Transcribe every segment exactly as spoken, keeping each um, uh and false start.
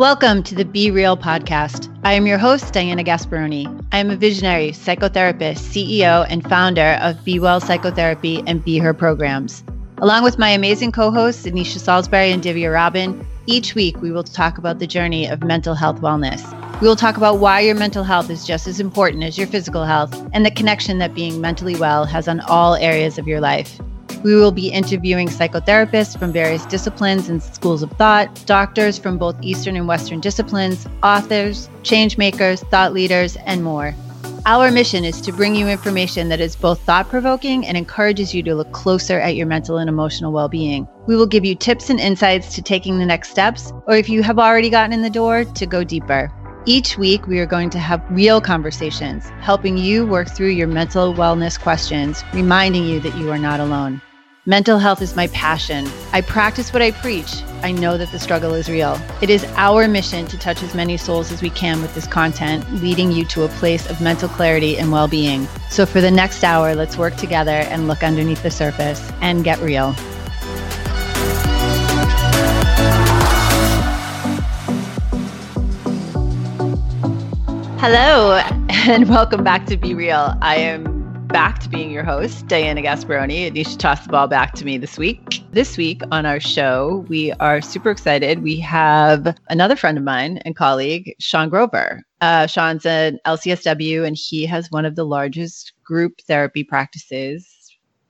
Welcome to the Be Real podcast. I am your host, Diana Gasparoni. I am a visionary, psychotherapist, C E O, and founder of Be Well Psychotherapy and Be Her programs. Along with my amazing co-hosts, Anisha Salisbury and Divya Robin, each week we will talk about the journey of mental health wellness. We will talk about why your mental health is just as important as your physical health and the connection that being mentally well has on all areas of your life. We will be interviewing psychotherapists from various disciplines and schools of thought, doctors from both Eastern and Western disciplines, authors, change makers, thought leaders, and more. Our mission is to bring you information that is both thought-provoking and encourages you to look closer at your mental and emotional well-being. We will give you tips and insights to taking the next steps, or if you have already gotten in the door, to go deeper. Each week, we are going to have real conversations, helping you work through your mental wellness questions, reminding you that you are not alone. Mental health is my passion. I practice what I preach. I know that the struggle is real. It is our mission to touch as many souls as we can with this content, leading you to a place of mental clarity and well-being. So for the next hour, let's work together and look underneath the surface and get real. Hello, and welcome back to Be Real. I am back to being your host, Diana Gasparoni. Anisha tossed the ball back to me this week. This week on our show, we are super excited. We have another friend of mine and colleague, Sean Grover. Uh, Sean's an L C S W, and he has one of the largest group therapy practices,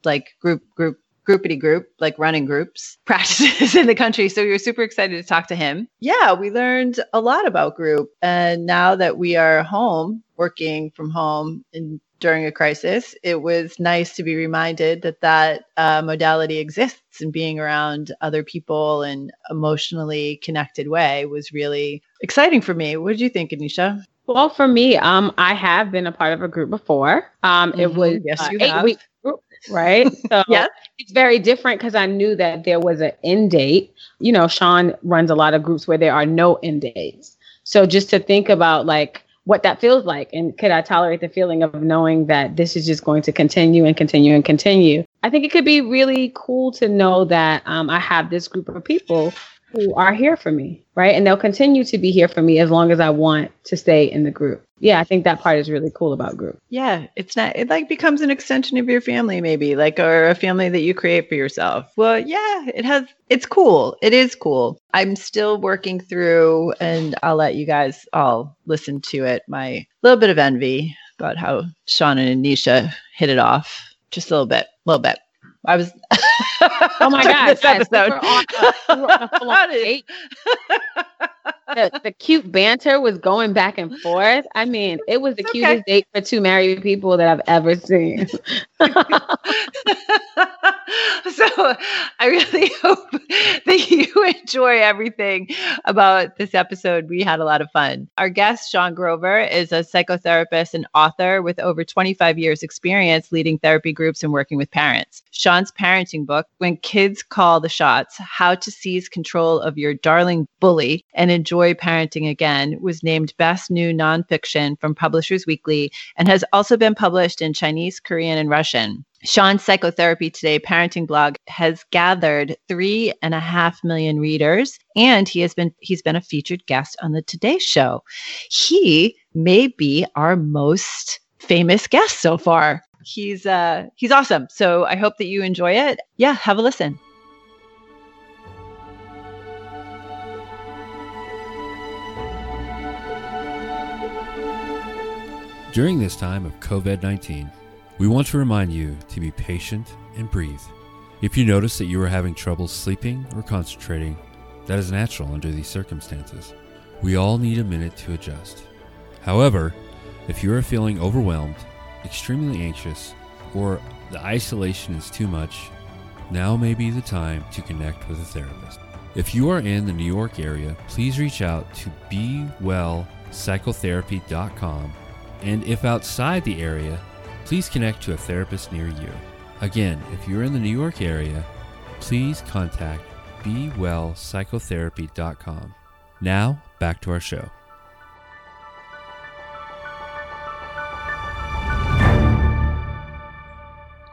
like group, group, groupity group, like running groups, practices in the country. So we were super excited to talk to him. Yeah, we learned a lot about group. And now that we are home, working from home and during a crisis, it was nice to be reminded that that uh, modality exists, and being around other people in emotionally connected way was really exciting for me. What did you think, Anisha? Well, for me, um, I have been a part of a group before. Um, mm-hmm. It was yes, uh, you eight have. Week group, right? So yeah. It's very different because I knew that there was an end date. You know, Sean runs a lot of groups where there are no end dates. So just to think about like what that feels like. And could I tolerate the feeling of knowing that this is just going to continue and continue and continue? I think it could be really cool to know that um, I have this group of people who are here for me, right? And they'll continue to be here for me as long as I want to stay in the group. Yeah, I think that part is really cool about group. Yeah, it's not, it like becomes an extension of your family maybe, like, or a family that you create for yourself. Well, yeah, it has, it's cool. It is cool. I'm still working through, and I'll let you guys all listen to it, my little bit of envy about how Sean and Anisha hit it off. Just a little bit, a little bit. I was... Oh my God! Yes, we were on a, we were on a full-on date. The, the cute banter was going back and forth. I mean, it was the okay. cutest date for two married people that I've ever seen. So I really hope that you enjoy everything about this episode. We had a lot of fun. Our guest, Sean Grover, is a psychotherapist and author with over twenty-five years experience leading therapy groups and working with parents. Sean's parenting book, When Kids Call the Shots, How to Seize Control of Your Darling Bully and Enjoy Parenting Again, was named Best New Nonfiction from Publishers Weekly and has also been published in Chinese, Korean, and Russian. Sean's Psychotherapy Today parenting blog has gathered three and a half million readers, and he has been he's been a featured guest on the Today Show. He may be our most famous guest so far. He's uh, he's awesome. So I hope that you enjoy it. Yeah, have a listen. During this time of COVID nineteen, we want to remind you to be patient and breathe. If you notice that you are having trouble sleeping or concentrating, that is natural under these circumstances. We all need a minute to adjust. However, if you are feeling overwhelmed, extremely anxious, or the isolation is too much, now may be the time to connect with a therapist. If you are in the New York area, please reach out to Be Well Psychotherapy dot com, and if outside the area, please connect to a therapist near you. Again, if you're in the New York area, please contact Be Well Psychotherapy dot com. Now, back to our show.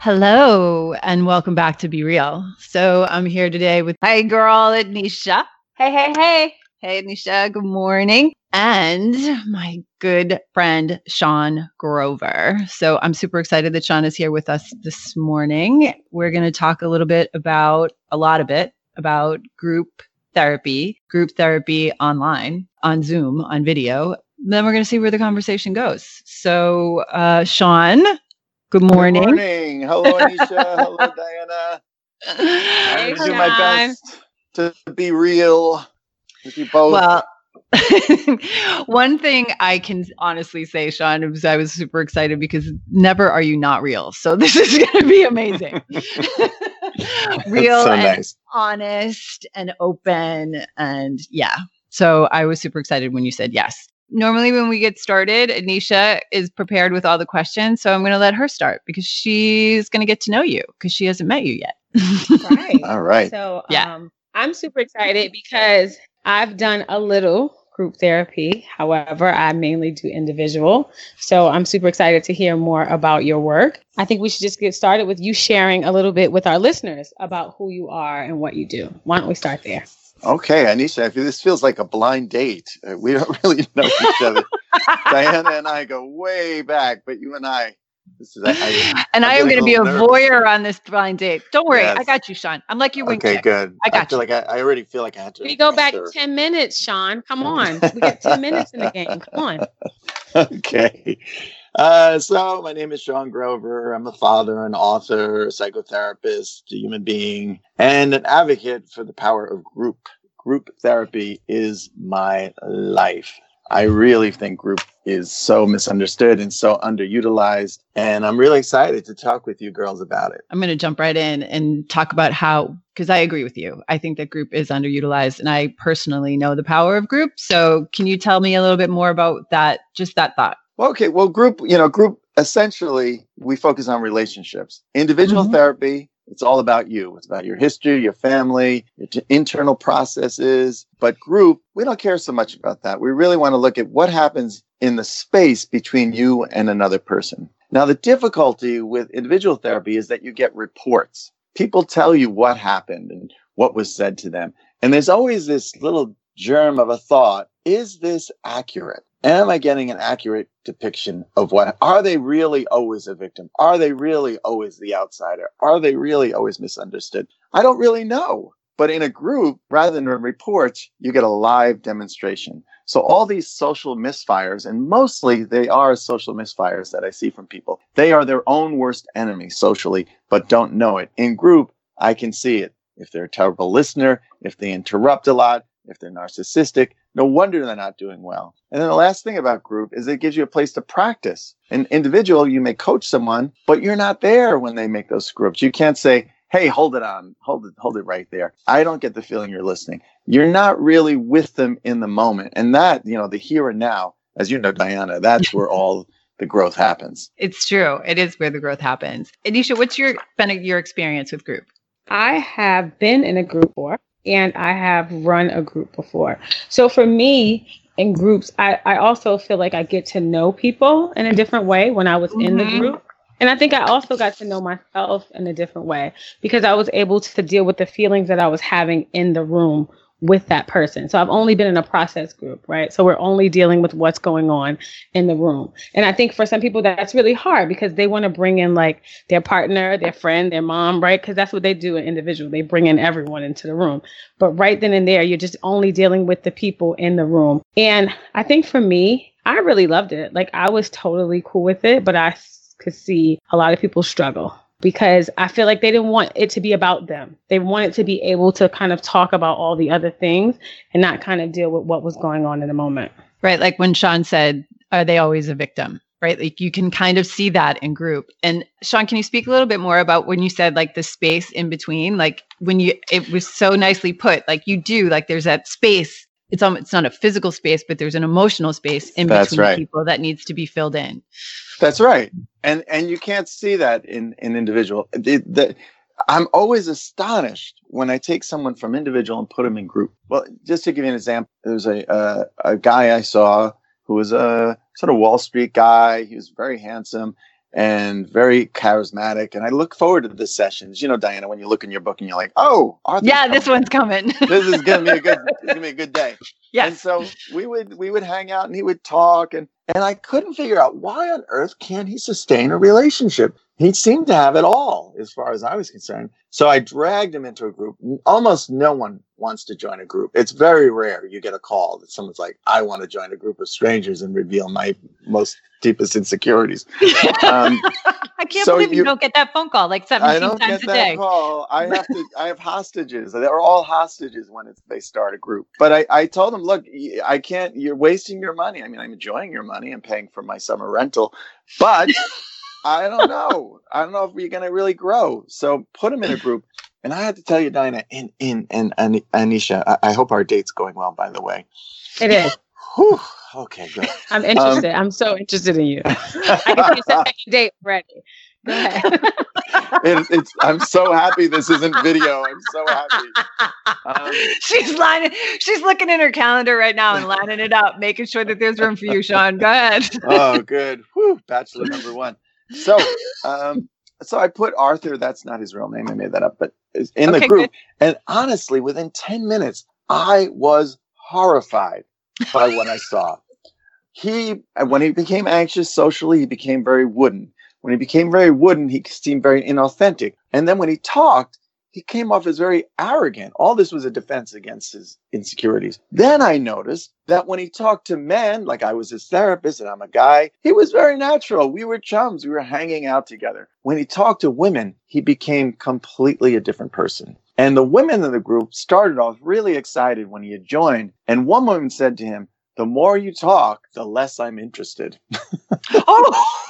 Hello, and welcome back to Be Real. So I'm here today with my girl, Anisha. Hey, hey, hey. Hey, Anisha, good morning. And my good friend, Sean Grover. So I'm super excited that Sean is here with us this morning. We're going to talk a little bit about, a lot of it, about group therapy, group therapy online, on Zoom, on video. Then we're going to see where the conversation goes. So, uh, Sean, good morning. Good morning. Hello, Anisha. Hello, Diana. I'm going to do my best to be real with you both. Well, one thing I can honestly say, Sean, is I was super excited because never are you not real. So this is going to be amazing. Real so and nice. Honest and open. And yeah. So I was super excited when you said yes. Normally when we get started, Anisha is prepared with all the questions. So I'm going to let her start because she's going to get to know you because she hasn't met you yet. Right. All right. So yeah. um, I'm super excited because I've done a little group therapy. However, I mainly do individual. So I'm super excited to hear more about your work. I think we should just get started with you sharing a little bit with our listeners about who you are and what you do. Why don't we start there? Okay, Anisha, this feels like a blind date. We don't really know each other. Diana and I go way back, but you and I, this is. I, I, and I'm I am going to be a nervous. Voyeur on this blind date. Don't worry, yes. I got you, Sean. I'm like your wing. Okay, good. I got I feel you. Like I, I already feel like I had to. We go back her. ten minutes, Sean. Come on, we got ten minutes in the game. Come on. Okay. Uh, so my name is Sean Grover. I'm a father, an author, a psychotherapist, a human being, and an advocate for the power of group. Group therapy is my life. I really think group is so misunderstood and so underutilized. And I'm really excited to talk with you girls about it. I'm going to jump right in and talk about how, because I agree with you. I think that group is underutilized and I personally know the power of group. So can you tell me a little bit more about that, just that thought? Okay, well, group, you know, group, essentially, we focus on relationships. Individual mm-hmm. therapy, it's all about you. It's about your history, your family, your t- internal processes. But group, we don't care so much about that. We really want to look at what happens in the space between you and another person. Now, the difficulty with individual therapy is that you get reports. People tell you what happened and what was said to them. And there's always this little germ of a thought, is this accurate? Am I getting an accurate depiction of what? Are they really always a victim? Are they really always the outsider? Are they really always misunderstood? I don't really know. But in a group, rather than reports, you get a live demonstration. So all these social misfires, and mostly they are social misfires that I see from people, they are their own worst enemy socially, but don't know it. In group, I can see it. If they're a terrible listener, if they interrupt a lot, if they're narcissistic, no wonder they're not doing well. And then the last thing about group is it gives you a place to practice. An individual, you may coach someone, but you're not there when they make those screw-ups. You can't say, hey, hold it on, hold it, hold it right there. I don't get the feeling you're listening. You're not really with them in the moment. And that, you know, the here and now, as you know, Diana, that's where all the growth happens. It's true. It is where the growth happens. Anisha, what's your been your experience with group? I have been in a group before. And I have run a group before. So for me, in groups, I, I also feel like I get to know people in a different way when I was mm-hmm. in the group. And I think I also got to know myself in a different way because I was able to deal with the feelings that I was having in the room with that person. So I've only been in a process group, right? So we're only dealing with what's going on in the room. And I think for some people that's really hard because they want to bring in like their partner, their friend, their mom, right? Because that's what they do in individual. They bring in everyone into the room. But right then and there, you're just only dealing with the people in the room. And I think for me, I really loved it. Like I was totally cool with it, but I could see a lot of people struggle. Because I feel like they didn't want it to be about them. They wanted to be able to kind of talk about all the other things and not kind of deal with what was going on in the moment. Right. Like when Sean said, are they always a victim? Right. Like you can kind of see that in group. And Sean, can you speak a little bit more about when you said like the space in between, like when you, it was so nicely put, like you do, like there's that space. It's um, it's not a physical space, but there's an emotional space in That's between right. people that needs to be filled in. That's right. And and you can't see that in, in individual. The, the, I'm always astonished when I take someone from individual and put them in group. Well, just to give you an example, there's a uh, a guy I saw who was a sort of Wall Street guy. He was very handsome. and very charismatic. And I look forward to the sessions. You know, Diana, when you look in your book and you're like, oh, Arthur's yeah, coming. This one's coming. This is going to be a good, it's going to be a good day. Yeah. And so we would, we would hang out and he would talk, and, and I couldn't figure out why on earth can't he sustain a relationship? He seemed to have it all as far as I was concerned. So I dragged him into a group. Almost no one wants to join a group. It's very rare you get a call that someone's like, I want to join a group of strangers and reveal my most deepest insecurities. Um, I can't so believe you, you don't get that phone call like seventeen I don't times get a that day. Call. I have to. I have hostages. They're all hostages when it's, they start a group. But I, I told them, look, I can't. You're wasting your money. I mean, I'm enjoying your money. I'm paying for my summer rental. But... I don't know. I don't know if we're going to really grow. So put them in a group. And I had to tell you, Diana, and, and, and, and Anisha, I, I hope our date's going well, by the way. It is. Whew. Okay, good. I'm interested. Um, I'm so interested in you. I can see second date already. Go ahead. it's, it's, I'm so happy this isn't video. I'm so happy. Um, she's lining. She's looking in her calendar right now and lining it up, making sure that there's room for you, Sean. Go ahead. Oh, good. Whew. Bachelor number one. So, um, so I put Arthur, that's not his real name. I made that up, but in the okay, group. Good. And honestly, within ten minutes, I was horrified by what I saw. He, when he became anxious socially, he became very wooden. When he became very wooden, he seemed very inauthentic. And then when he talked, he came off as very arrogant. All this was a defense against his insecurities. Then I noticed that when he talked to men, like I was his therapist and I'm a guy, he was very natural. We were chums. We were hanging out together. When he talked to women, he became completely a different person. And the women in the group started off really excited when he had joined. And one woman said to him, the more you talk, the less I'm interested. Oh,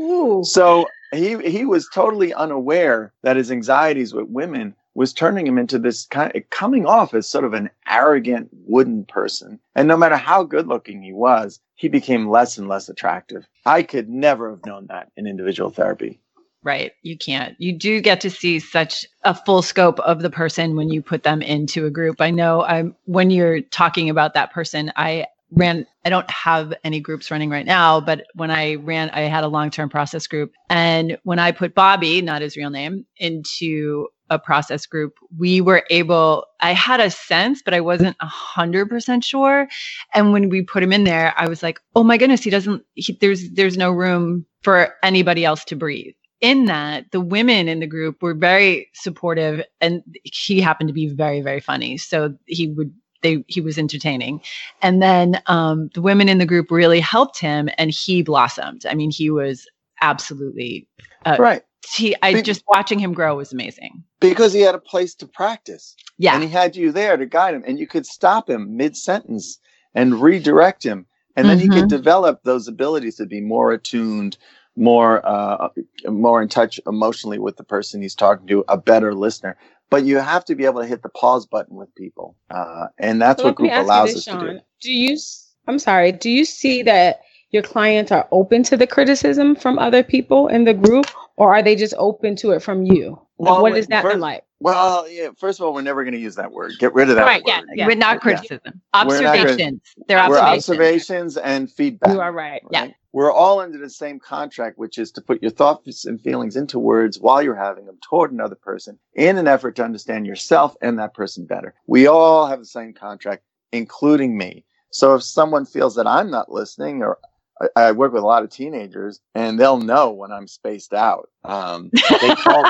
ooh. So he he was totally unaware that his anxieties with women was turning him into this kind of coming off as sort of an arrogant, wooden person. And no matter how good looking he was, he became less and less attractive. I could never have known that in individual therapy. Right. You can't. You do get to see such a full scope of the person when you put them into a group. I know I'm, when you're talking about that person, I ran, I don't have any groups running right now, but when I ran, I had a long-term process group. And when I put Bobby, not his real name, into a process group, we were able, I had a sense, but I wasn't a hundred percent sure. And when we put him in there, I was like, oh my goodness, he doesn't, he, there's, there's no room for anybody else to breathe. In that, the women in the group were very supportive, and he happened to be very, very funny. So he would, They, he was entertaining. And then um, the women in the group really helped him, and he blossomed. I mean, he was absolutely uh, right. He, I Be- just watching him grow was amazing because he had a place to practice. Yeah, and he had you there to guide him, and you could stop him mid-sentence and redirect him, and then mm-hmm. he could develop those abilities to be more attuned, more uh, more in touch emotionally with the person he's talking to, a better listener. But you have to be able to hit the pause button with people. Uh, and that's so what group allows this, us Sean, to do. Do you, I'm sorry, do you see that your clients are open to the criticism from other people in the group, or are they just open to it from you? Well, like, what is that first, like? Well, yeah, first of all, we're never going to use that word. Get rid of that right, word. Right, yeah, yeah. We're not criticism. Yeah. Observations. They're observations. We're observations and feedback. You are right, right? Yeah. We're all under the same contract, which is to put your thoughts and feelings into words while you're having them toward another person in an effort to understand yourself and that person better. We all have the same contract, including me. So if someone feels that I'm not listening, or I, I work with a lot of teenagers, and they'll know when I'm spaced out. Um, they call,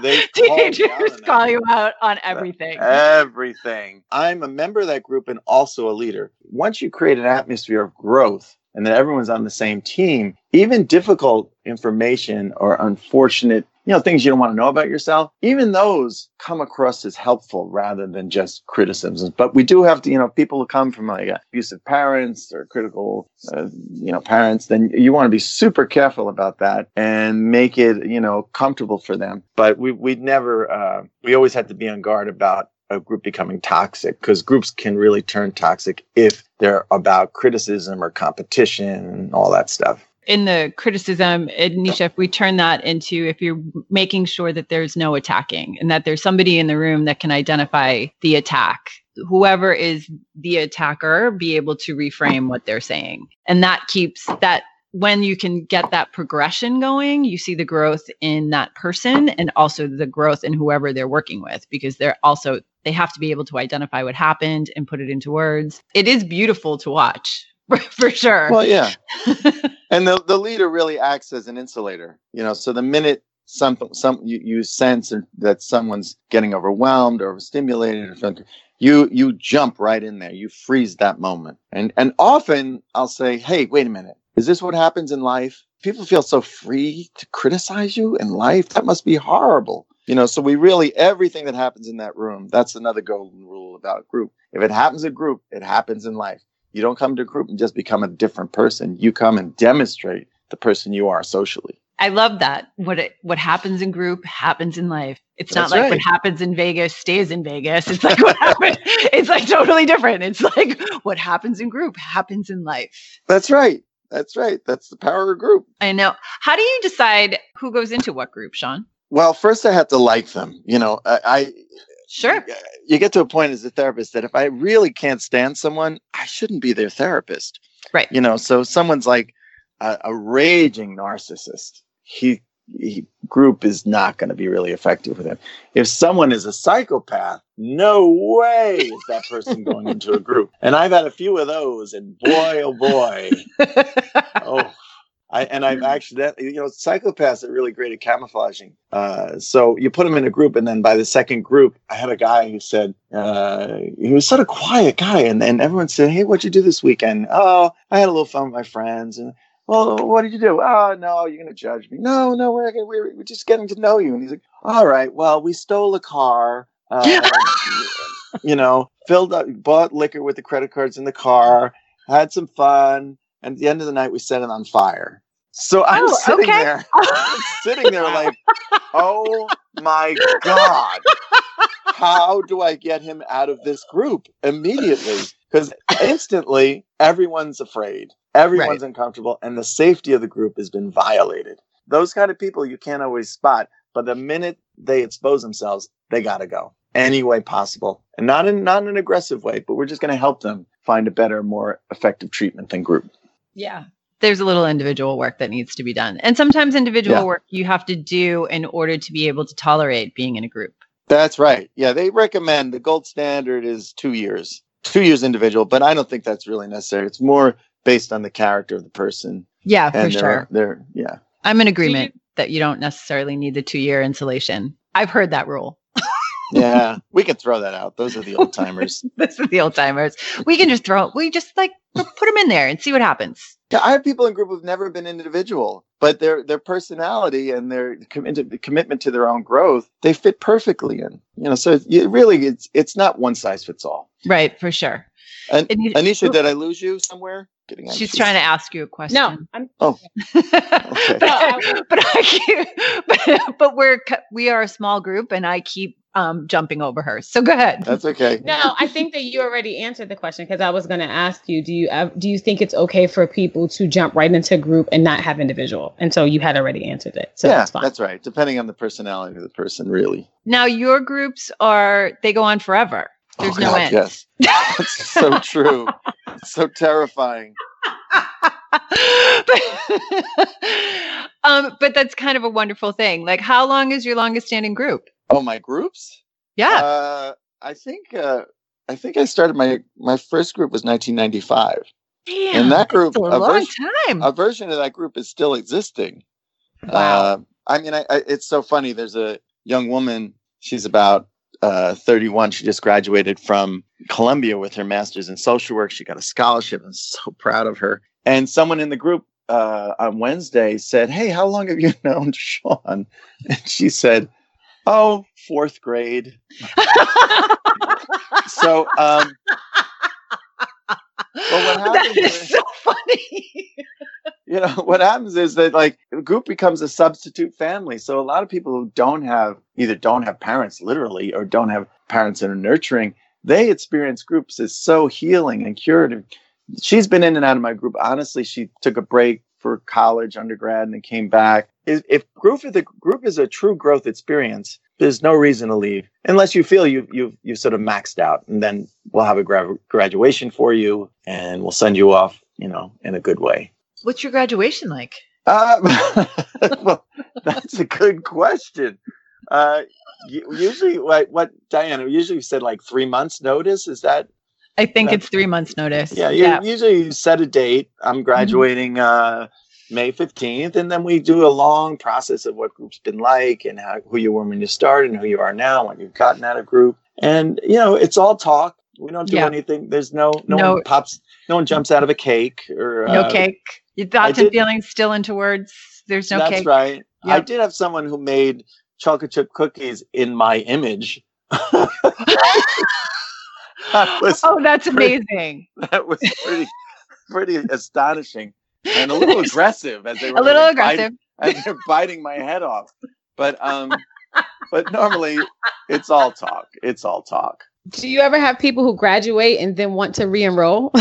they, they call teenagers call you out on everything. Everything. I'm a member of that group and also a leader. Once you create an atmosphere of growth, and that everyone's on the same team, even difficult information or unfortunate, you know, things you don't want to know about yourself, even those come across as helpful rather than just criticisms. But we do have to, you know, people who come from like abusive parents or critical, uh, you know, parents, then you want to be super careful about that and make it, you know, comfortable for them. But we, we'd never, uh, we always had to be on guard about a group becoming toxic, because groups can really turn toxic if they're about criticism or competition and all that stuff. In the criticism, Anisha, if we turn that into, if you're making sure that there's no attacking and that there's somebody in the room that can identify the attack, whoever is the attacker, be able to reframe what they're saying. And that keeps that when you can get that progression going, you see the growth in that person and also the growth in whoever they're working with, because they're also, they have to be able to identify what happened and put it into words. It is beautiful to watch, for sure. Well, yeah. And the, the leader really acts as an insulator, you know, so the minute some, some you, you sense that someone's getting overwhelmed or overstimulated or something, you, you jump right in there, you freeze that moment. And, and often I'll say, hey, wait a minute. Is this what happens in life? People feel so free to criticize you in life. That must be horrible. You know, so we really, everything that happens in that room, that's another golden rule about group. If it happens in group, it happens in life. You don't come to a group and just become a different person. You come and demonstrate the person you are socially. I love that. What it, what happens in group happens in life. It's That's not like right. What happens in Vegas stays in Vegas. It's like what happened. It's like totally different. It's like what happens in group happens in life. That's right. That's right. That's the power of group. I know. How do you decide who goes into what group, Sean? Well, first I have to like them. You know, I, I sure. You get to a point as a therapist that if I really can't stand someone, I shouldn't be their therapist. Right. You know, so someone's like a, a raging narcissist. He, he group is not going to be really effective with him. If someone is a psychopath, no way is that person going into a group. And I've had a few of those, and boy, oh boy. Oh, I, and I've actually, that, you know, psychopaths are really great at camouflaging. Uh, so you put them in a group, and then by the second group, I had a guy who said, uh, he was sort of quiet guy, and, and everyone said, hey, what'd you do this weekend? Oh, I had a little fun with my friends. And well, what did you do? Oh, no, you're going to judge me. No, no, we're, we're, we're just getting to know you. And he's like, all right, well, we stole a car. Uh, you know, filled up, bought liquor with the credit cards in the car, had some fun, and at the end of the night, we set it on fire. So I'm oh, sitting okay. there, I'm sitting there like, oh my God, how do I get him out of this group immediately? Because instantly, everyone's afraid, everyone's right. uncomfortable, and the safety of the group has been violated. Those kind of people you can't always spot, but the minute they expose themselves, they got to go. Any way possible, and not in not in an aggressive way, but we're just going to help them find a better, more effective treatment than group. Yeah, there's a little individual work that needs to be done, and sometimes individual yeah. work you have to do in order to be able to tolerate being in a group. That's right. Yeah, they recommend the gold standard is two years, two years individual, but I don't think that's really necessary. It's more based on the character of the person. Yeah, for and sure. They're, they're, yeah, I'm in agreement that you don't necessarily need the two year insulation. I've heard that rule. Yeah, we can throw that out. Those are the old timers. Those are the old timers. We can just throw, we just like put them in there and see what happens. Yeah, I have people in group who've never been individual, but their their personality and their com- commitment to their own growth, they fit perfectly in. You know, so it really, it's it's not one size fits all. Right, for sure. And, and you, Anisha, did I lose you somewhere? She's you. trying to ask you a question. No, I'm. Oh, okay. but, I, but I keep, but, but we're we are a small group, and I keep. Um, jumping over her. So go ahead. That's okay. No, I think that you already answered the question because I was going to ask you, do you uh, do you think it's okay for people to jump right into group and not have individual? And so you had already answered it. So yeah, that's fine. That's right. Depending on the personality of the person, really. Now your groups are, they go on forever. There's oh, no God, end. Yes. That's so true. It's so terrifying. but, um, but that's kind of a wonderful thing. Like how long is your longest standing group? Oh, my groups? Yeah. Uh, I think uh, I think I started my, my first group was nineteen ninety-five. Damn, and that group, that's a, a long version, time. A version of that group is still existing. Wow. Uh, I mean, I, I, it's so funny. There's a young woman. She's about uh, thirty-one. She just graduated from Columbia with her master's in social work. She got a scholarship. I'm so proud of her. And someone in the group uh, on Wednesday said, hey, how long have you known Sean? And she said, oh, fourth grade. so, um, well, what that is, is so funny. You know, what happens is that like group becomes a substitute family. So a lot of people who don't have either don't have parents literally or don't have parents that are nurturing, they experience groups as so healing and curative. She's been in and out of my group. Honestly, she took a break for college, undergrad, and then came back. If, if group is the group is a true growth experience, there's no reason to leave unless you feel you you you sort of maxed out, and then we'll have a gra- graduation for you, and we'll send you off, you know, in a good way. what's your graduation like? Uh, well, that's a good question. Uh, usually, like what Diana usually said, like three months notice. Is that? I think that, it's three months notice. Yeah, you, yeah. Usually you set a date. I'm graduating mm-hmm. uh, May fifteenth, and then we do a long process of what group's been like and how who you were when you started and who you are now, what you've gotten out of group, and you know it's all talk. We don't do yeah. anything. There's no no, no one pops. No one jumps out of a cake or no uh, cake. Your thoughts did, and feelings still into words. There's no that's cake. That's right. Yep. I did have someone who made chocolate chip cookies in my image. that oh, that's pretty, amazing. That was pretty, pretty astonishing and a little aggressive as they were a little like aggressive biting, as they're biting my head off. But um, but normally it's all talk. It's all talk. Do you ever have people who graduate and then want to re-enroll?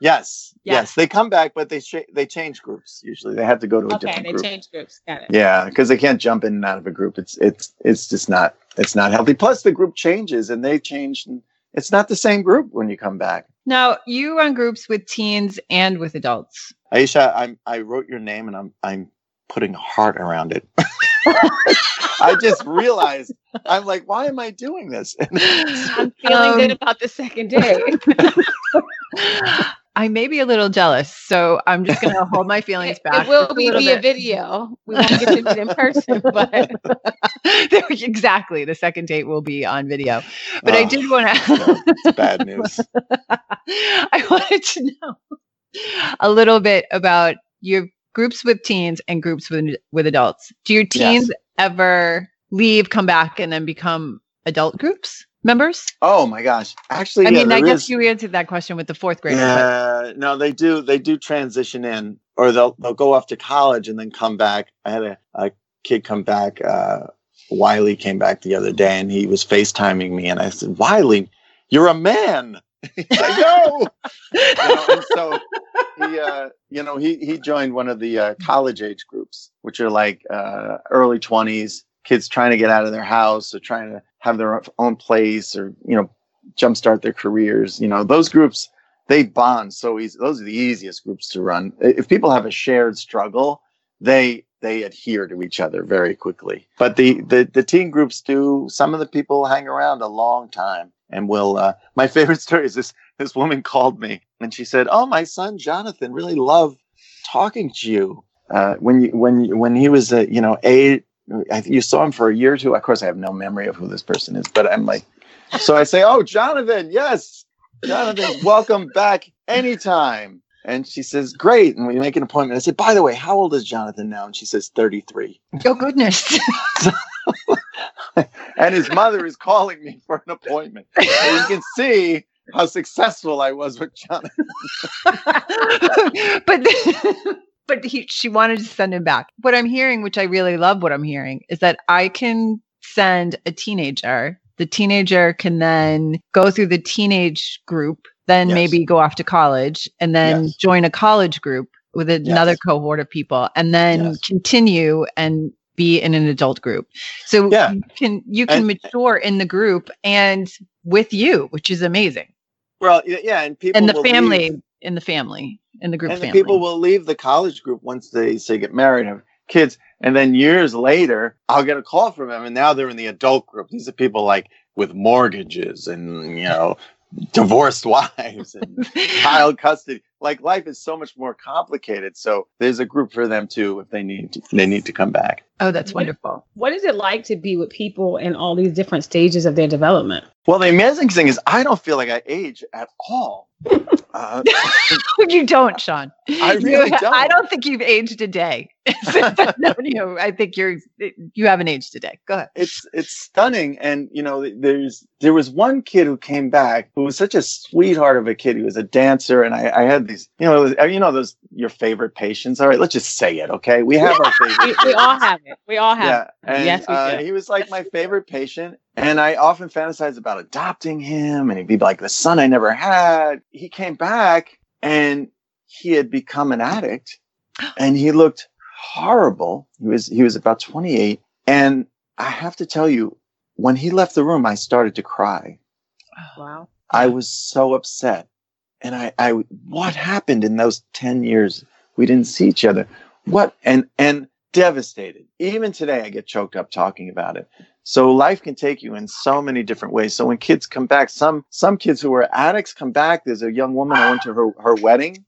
Yes. Yeah. Yes. They come back, but they sh- they change groups. Usually they have to go to a okay, different group. Okay, they change groups. Got it. Yeah, because they can't jump in and out of a group. It's it's it's just not it's not healthy. Plus the group changes and they change. It's not the same group when you come back. Now, you run groups with teens and with adults. Aisha, I'm I wrote your name and I'm I'm putting heart around it. I just realized I'm like, why am I doing this? I'm feeling um, good about the second day. I may be a little jealous, so I'm just going to hold my feelings back. It will be via video. We won't get to meet in person, but exactly, the second date will be on video. But oh, I did want to. It's bad news. I wanted to know a little bit about your groups with teens and groups with with adults. Do your teens yes. ever leave, come back, and then become adult groups members? Oh my gosh! Actually, I yeah, mean, I guess is... you answered that question with the fourth grader. Yeah, but... no, they do. They do transition in, or they'll they'll go off to college and then come back. I had a, a kid come back. Uh, Wiley came back the other day, and he was FaceTiming me, and I said, "Wiley, you're a man." He's like, "No." You know, and so. He, uh, you know, he, he joined one of the uh, college age groups, which are like uh, early twenties, kids trying to get out of their house or trying to have their own place or, you know, jumpstart their careers. You know, those groups, they bond so easy. Those are the easiest groups to run. If people have a shared struggle, they they adhere to each other very quickly. But the, the, the teen groups do, some of the people hang around a long time. And we'll, uh, my favorite story is this, this woman called me and she said, "Oh, my son, Jonathan, really loved talking to you. Uh, when you, when you, when he was, uh, you know, eight, I think you saw him for a year or two." Of course, I have no memory of who this person is, but I'm like, so I say, "Oh, Jonathan, yes, Jonathan, welcome back anytime." And she says, "Great." And we make an appointment. I said, "By the way, how old is Jonathan now?" And she says, thirty-three. Oh, goodness. And his mother is calling me for an appointment. So you can see how successful I was with Jonathan. but but he, she wanted to send him back. What I'm hearing, which I really love what I'm hearing, is that I can send a teenager. The teenager can then go through the teenage group, then yes. maybe go off to college, and then yes. join a college group with another yes. cohort of people, and then yes. continue and be in an adult group. So yeah. you can you can and, mature in the group and with you, which is amazing. Well, yeah, and people and the will family leave. in the family in the group. And family. The people will leave the college group once they say get married and have kids, and then years later, I'll get a call from them, and now they're in the adult group. These are people like with mortgages and you know divorced wives and child custody. Like life is so much more complicated. So there's a group for them too if they need to, they need to come back. Oh, that's wonderful. What is it like to be with people in all these different stages of their development? Well, the amazing thing is I don't feel like I age at all. Uh, you don't, Sean. I really you, don't. I don't think you've aged a day. you. I think you're you haven't aged a day. Go ahead. It's it's stunning, and you know there's there was one kid who came back who was such a sweetheart of a kid. He was a dancer, and I, I had. These, you know, you know those your favorite patients. All right, let's just say it, okay? We have our favorite. we, we all have it. We all have. Yeah, it. And, yes, we uh, do. He was like my favorite patient, and I often fantasize about adopting him, and he'd be like the son I never had. He came back, and he had become an addict, and he looked horrible. He was he was about twenty-eight, and I have to tell you, when he left the room, I started to cry. Wow! I was so upset. And I, I, what happened in those ten years We didn't see each other. What? And, and devastated. Even today, I get choked up talking about it. So life can take you in so many different ways. So when kids come back, some, some kids who are addicts come back. There's a young woman, I went to her, her wedding.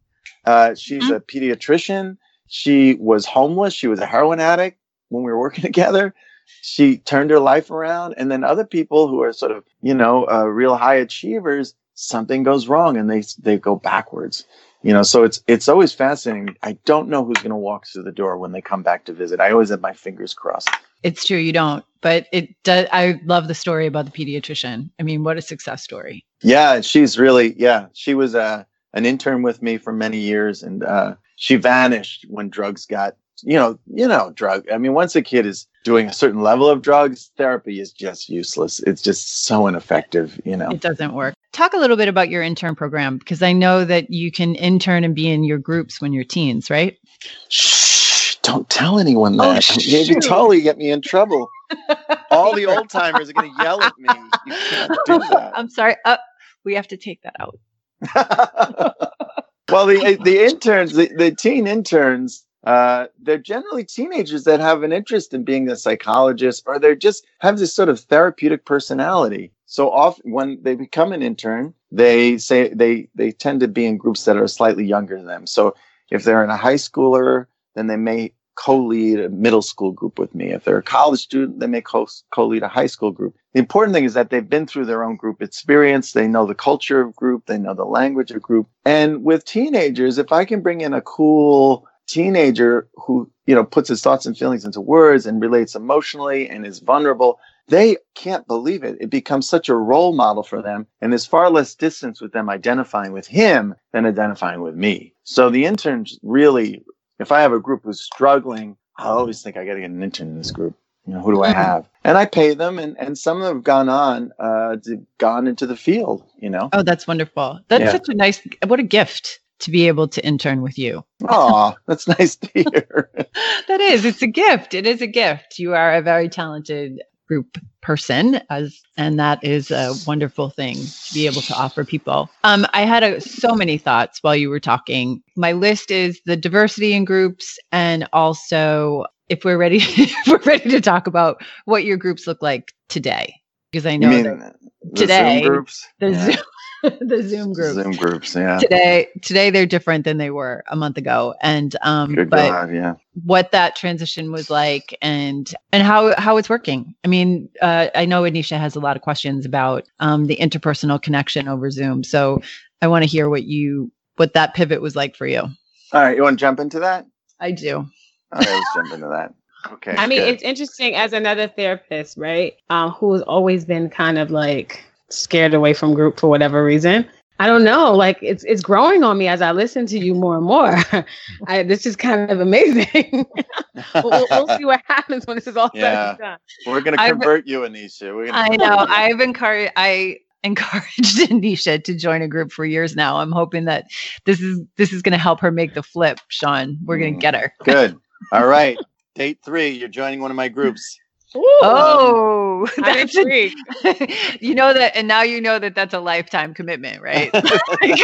Uh, she's a pediatrician. She was homeless. She was a heroin addict when we were working together. She turned her life around. And then other people who are sort of, you know, uh, real high achievers, something goes wrong and they, they go backwards. You know, so it's, it's always fascinating. I don't know who's going to walk through the door when they come back to visit. I always have my fingers crossed. It's true. You don't, but it does. I love the story about the pediatrician. I mean, what a success story. Yeah. She's really, yeah, she was a, an intern with me for many years, and uh, she vanished when drugs got, you know, you know, drug. I mean, once a kid is doing a certain level of drugs, therapy is just useless. It's just so ineffective, you know. It doesn't work. Talk a little bit about your intern program, because I know that you can intern and be in your groups when you're teens, right? Shh, don't tell anyone that. Oh, you can totally get me in trouble. All the old timers are going to yell at me. You can't do that. I'm sorry. Uh, we have to take that out. Well, the the interns, the, the teen interns, uh, they're generally teenagers that have an interest in being a psychologist, or they just have this sort of therapeutic personality. So often when they become an intern, they say they, they tend to be in groups that are slightly younger than them. So if they're in a high schooler, then they may co-lead a middle school group with me. If they're a college student, they may co- co-lead a high school group. The important thing is that they've been through their own group experience. They know the culture of group. They know the language of group. And with teenagers, if I can bring in a cool teenager who, you know, puts his thoughts and feelings into words and relates emotionally and is vulnerable, they can't believe it. It becomes such a role model for them. And there's far less distance with them identifying with him than identifying with me. So the interns really, if I have a group who's struggling, I always think I got to get an intern in this group. You know, who do I have? And I pay them, and, and some of them have gone on, uh, gone into the field, you know? Oh, that's wonderful. That's yeah. such a nice, what a gift to be able to intern with you. Oh, that's nice to hear. That is, it's a gift. It is a gift. You are a very talented group person, as and that is a wonderful thing to be able to offer people. Um, I had a, so many thoughts while you were talking. My list is the diversity in groups, and also if we're ready, if we're ready to talk about what your groups look like today, because I know that the today Zoom groups? The, yeah. Zoom, the Zoom groups, Zoom groups, yeah. Today, today they're different than they were a month ago, and um, Good but God, yeah. what that transition was like, and and how how it's working. I mean, uh, I know Anisha has a lot of questions about um, the interpersonal connection over Zoom, so I want to hear what you what that pivot was like for you. All right, you want to jump into that? I do. All right, let's jump into that. Okay. I mean, good. It's interesting as another therapist, right? Um, who has always been kind of like scared away from group for whatever reason. I don't know. Like it's it's growing on me as I listen to you more and more. I, this is kind of amazing. we'll, we'll see what happens when this is all yeah. said and done. We're gonna convert I've, you, Anisha. We're gonna I know. You. I've encouraged. I. encouraged Anisha to join a group for years now. I'm hoping that this is this is going to help her make the flip, Sean. We're going to mm, get her. Good. All right. Date three, you're joining one of my groups. Ooh, oh, um, that's intrigued. You know that, and now you know that that's a lifetime commitment, right? like,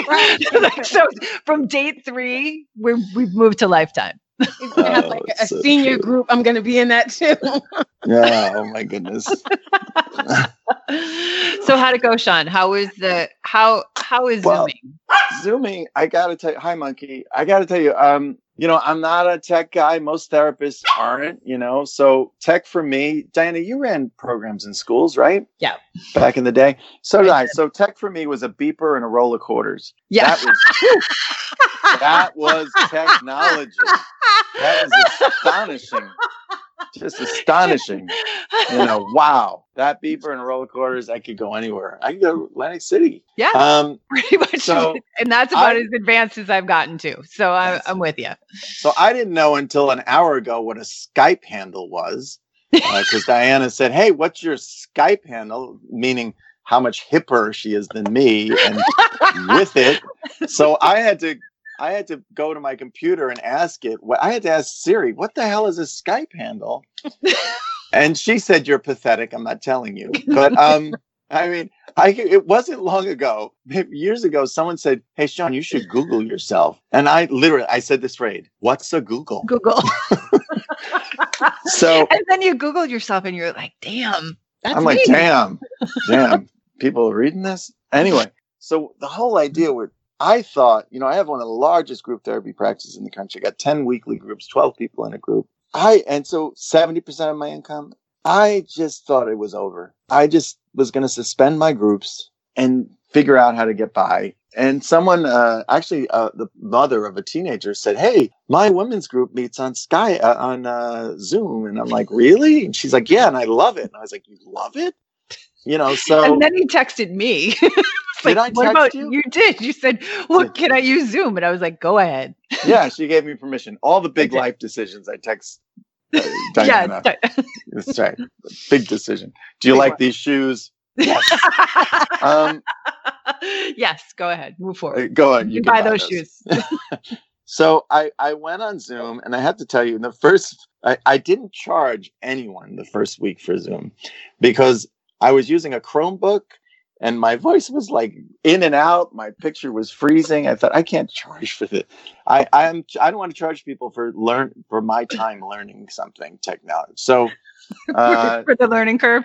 like, so from date three, we're, we've moved to lifetime. It's gonna have like oh, a so senior true. group. I'm gonna be in that too. Yeah. Oh my goodness. So how'd it go, Sean? How is the how how is well, Zooming? Zooming, I gotta tell you, hi monkey. I gotta tell you, um, you know, I'm not a tech guy. Most therapists aren't, you know. So tech for me, Diana, you ran programs in schools, right? Yeah. Back in the day. So did I. I. So tech for me was a beeper and a roll of quarters. Yeah. That was that was technology. That is astonishing. Just astonishing. You know, wow. That beeper and a roll of quarters, I could go anywhere. I could go to Atlantic City. Yeah, um, pretty much. So and that's about I, as advanced as I've gotten to. So I, I'm with you. So I didn't know until an hour ago what a Skype handle was. Because uh, Diana said, hey, what's your Skype handle? Meaning how much hipper she is than me. And with it. So I had to... I had to go to my computer and ask it. I had to ask Siri, what the hell is a Skype handle? And she said, you're pathetic. I'm not telling you. But um, I mean, I, it wasn't long ago, years ago, someone said, hey, Sean, you should Google yourself. And I literally, I said this phrase, what's a Google? Google. So, and then you Googled yourself and you're like, damn, that's I'm me. Like, damn, damn, people are reading this? Anyway, so the whole idea with, I thought, you know, I have one of the largest group therapy practices in the country. I got ten weekly groups, twelve people in a group. I And so seventy percent of my income, I just thought it was over. I just was going to suspend my groups and figure out how to get by. And someone, uh, actually, uh, the mother of a teenager said, hey, my women's group meets on Sky, uh, on uh, Zoom. And I'm like, really? And she's like, yeah, and I love it. And I was like, you love it? You know, so. And then he texted me. Like, did I what about you? You did. You said, well, can I use Zoom? And I was like, go ahead. Yeah, she gave me permission. All the big life decisions I text. Uh, yeah, that's right. Big decision. Do you big like one. These shoes? Yes. um, yes, go ahead. Move forward. Go on. You, you can buy, buy those, those shoes. So I, I went on Zoom, and I have to tell you, in the first, I, I didn't charge anyone the first week for Zoom because I was using a Chromebook. And my voice was like in and out. My picture was freezing. I thought, I can't charge for this. I I'm, I don't want to charge people for learn for my time learning something technology. So uh, for the learning curve.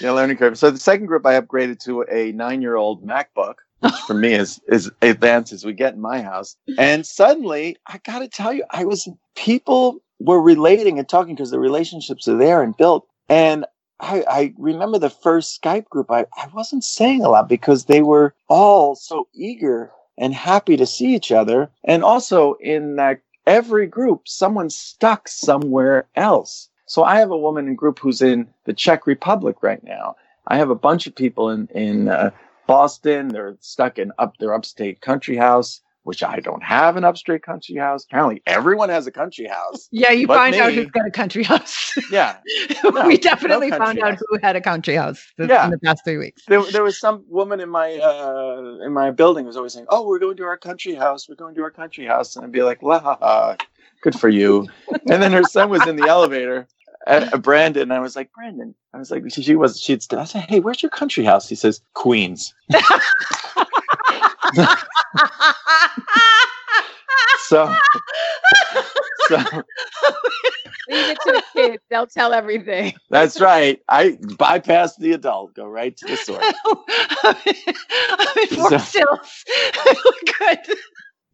Yeah, learning curve. So the second group I upgraded to a nine-year-old MacBook, which for me is is advanced as we get in my house. And suddenly, I got to tell you, I was people were relating and talking because the relationships are there and built. And I, I remember the first Skype group, I, I wasn't saying a lot because they were all so eager and happy to see each other. And also in uh, every group, someone's stuck somewhere else. So I have a woman in group who's in the Czech Republic right now. I have a bunch of people in, in uh, Boston. They're stuck in up their upstate country house, which I don't have an upstate country house. Apparently everyone has a country house. Yeah, you find me. Out who's got a country house. Yeah. No, we definitely no found house. Out who had a country house this, yeah. in the past three weeks. There, there was some woman in my uh, in my building who was always saying, oh, we're going to our country house. We're going to our country house. And I'd be like, la ha ha, good for you. And then her son was in the elevator. Uh, Brandon, and I was like, Brandon. I was like, she was, she'd I said, hey, where's your country house? He says, Queens. so, so leave it to the kids; they'll tell everything. That's right. I bypass the adult, go right to the source. I'm in Fort Sills. Good.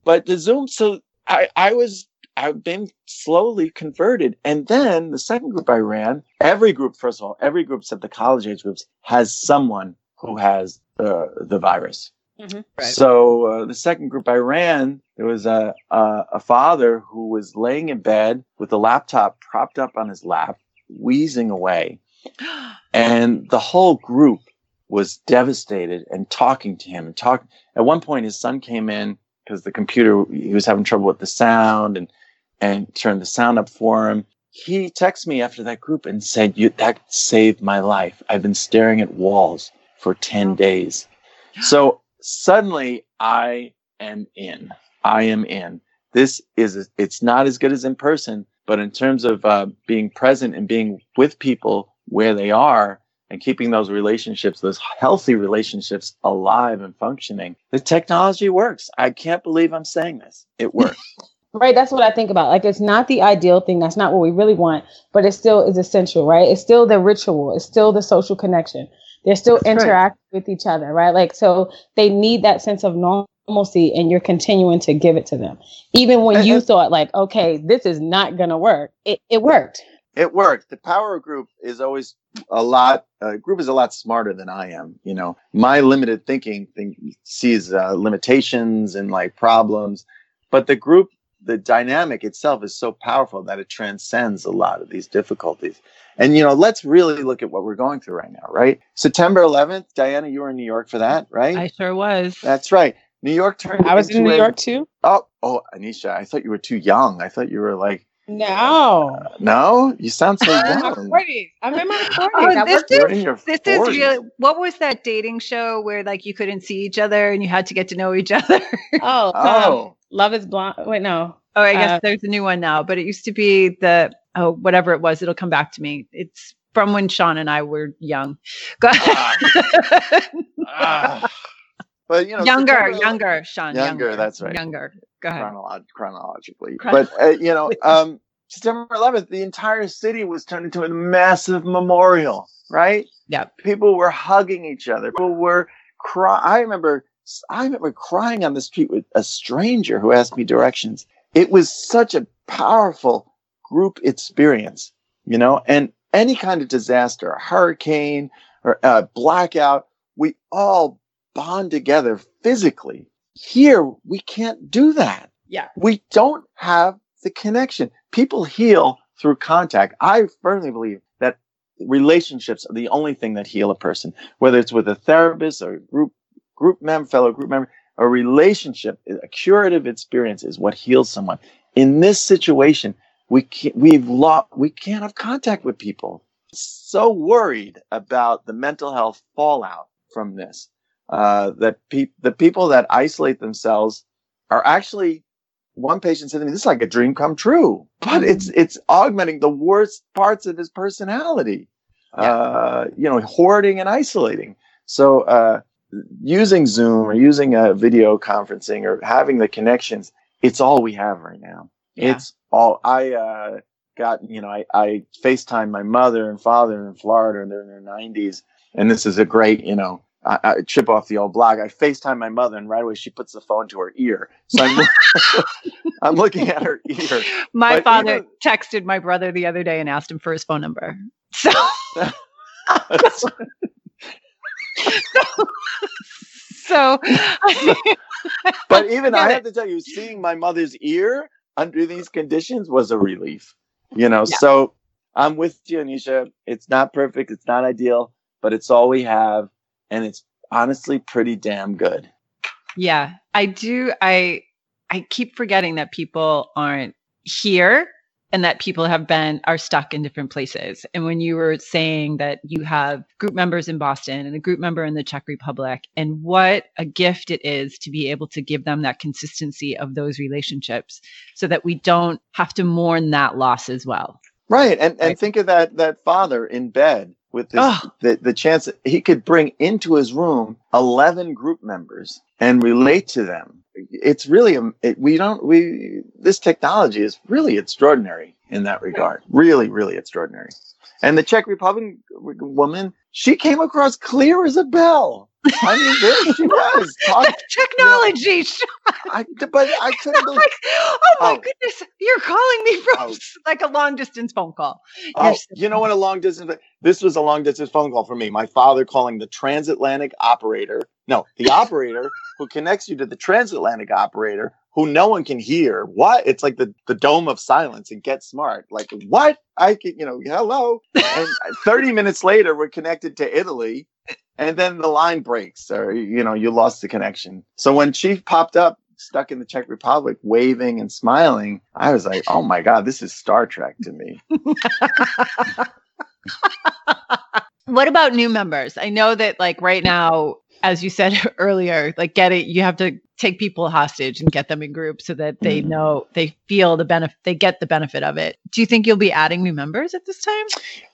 But the Zoom, so I, I was, I've been slowly converted, and then the second group I ran. Every group, first of all, every group except the college age groups has someone who has uh, the virus. Mm-hmm. Right. So uh, the second group I ran, there was a, a a father who was laying in bed with a laptop propped up on his lap, wheezing away. And the whole group was devastated and talking to him. And talk- At one point, his son came in because the computer, he was having trouble with the sound and, and turned the sound up for him. He texted me after that group and said, "You that saved my life. I've been staring at walls for ten days. So suddenly, I am in. I am in. This is, a, it's not as good as in person, but in terms of uh, being present and being with people where they are and keeping those relationships, those healthy relationships alive and functioning, the technology works. I can't believe I'm saying this. It works. Right. That's what I think about. Like, it's not the ideal thing. That's not what we really want, but it still is essential, right? It's still the ritual. It's still the social connection. They're still That's interacting right. with each other, right? Like, so they need that sense of normalcy, and you're continuing to give it to them. Even when and, you and, thought like, okay, this is not going to work. It, it worked. It worked. The power group is always a lot, a uh, group is a lot smarter than I am. You know, my limited thinking think, sees uh, limitations and like problems, but the group, the dynamic itself is so powerful that it transcends a lot of these difficulties. And, you know, let's really look at what we're going through right now, right? September eleventh, Diana, you were in New York for that, right? I sure was. That's right. New York turned I was in New a, York too. Oh, oh, Anisha, I thought you were too young. I thought you were like. No. Uh, no? You sound so young. I'm in my forties. I'm in my forties. Oh, this is, your this forties. Is real. What was that dating show where like you couldn't see each other and you had to get to know each other? Oh. Oh. Um, Love is Blind. Wait, no. Oh, I guess uh, there's a new one now, but it used to be the, oh, whatever it was, it'll come back to me. It's from when Sean and I were young. Go ahead. Uh, uh, but, you know, younger, younger, Sean. Younger, younger, that's right. Younger. Go ahead. Chronolo- chronologically. Chronologically. But, uh, you know, um, September eleventh, the entire city was turned into a massive memorial, right? Yeah. People were hugging each other. People were crying. I remember, I remember crying on the street with a stranger who asked me directions. It was such a powerful group experience, you know, and any kind of disaster, a hurricane or a blackout, we all bond together physically. Here, we can't do that. Yeah. We don't have the connection. People heal through contact. I firmly believe that relationships are the only thing that heal a person, whether it's with a therapist or a group, group member, fellow group member. A relationship, a curative experience is what heals someone. In this situation, we can't, we've lost, we can't have contact with people. So worried about the mental health fallout from this, uh, that pe- the people that isolate themselves are actually, one patient said to me, this is like a dream come true, but it's it's augmenting the worst parts of his personality, yeah. uh, you know, hoarding and isolating. So uh, using Zoom or using a video conferencing or having the connections, it's all we have right now. Yeah. It's all I uh, got, you know, I, I FaceTime my mother and father in Florida, and they're in their nineties. And this is a great, you know, I, I chip off the old blog. I FaceTime my mother, and right away she puts the phone to her ear. So I'm, I'm looking at her ear. My but father even, texted my brother the other day and asked him for his phone number. So, so, so I, but even I have to tell you, seeing my mother's ear under these conditions was a relief, you know. Yeah. So I'm with you, Anisha. It's not perfect. It's not ideal, but it's all we have. And it's honestly pretty damn good. Yeah, I do. I I keep forgetting that people aren't here and that people have been are stuck in different places. And when you were saying that you have group members in Boston and a group member in the Czech Republic, and what a gift it is to be able to give them that consistency of those relationships so that we don't have to mourn that loss as well. Right. And and right. Think of that that father in bed with this, oh. the, the chance that he could bring into his room eleven group members and relate to them. It's really, it, we don't, we, this technology is really extraordinary in that regard. Really, really extraordinary. And the Czech Republic woman, she came across clear as a bell. I mean, there she was. Talking, technology. You know, I, but I couldn't believe. Like, oh my oh. goodness, you're calling me from oh. like a long distance phone call. Oh, so- you know what a long distance, this was a long distance phone call for me. My father calling the transatlantic operator. No, the operator who connects you to the transatlantic operator who no one can hear. What? It's like the, the dome of silence and Get Smart. Like, what? I can, you know, hello. And thirty minutes later, we're connected to Italy. And then the line breaks or, you know, you lost the connection. So when she popped up, stuck in the Czech Republic, waving and smiling, I was like, oh, my God, this is Star Trek to me. What about new members? I know that, like, right now, as you said earlier, like, get it. You have to take people hostage and get them in groups so that they mm-hmm. know, they feel the benefit, they get the benefit of it. Do you think you'll be adding new members at this time?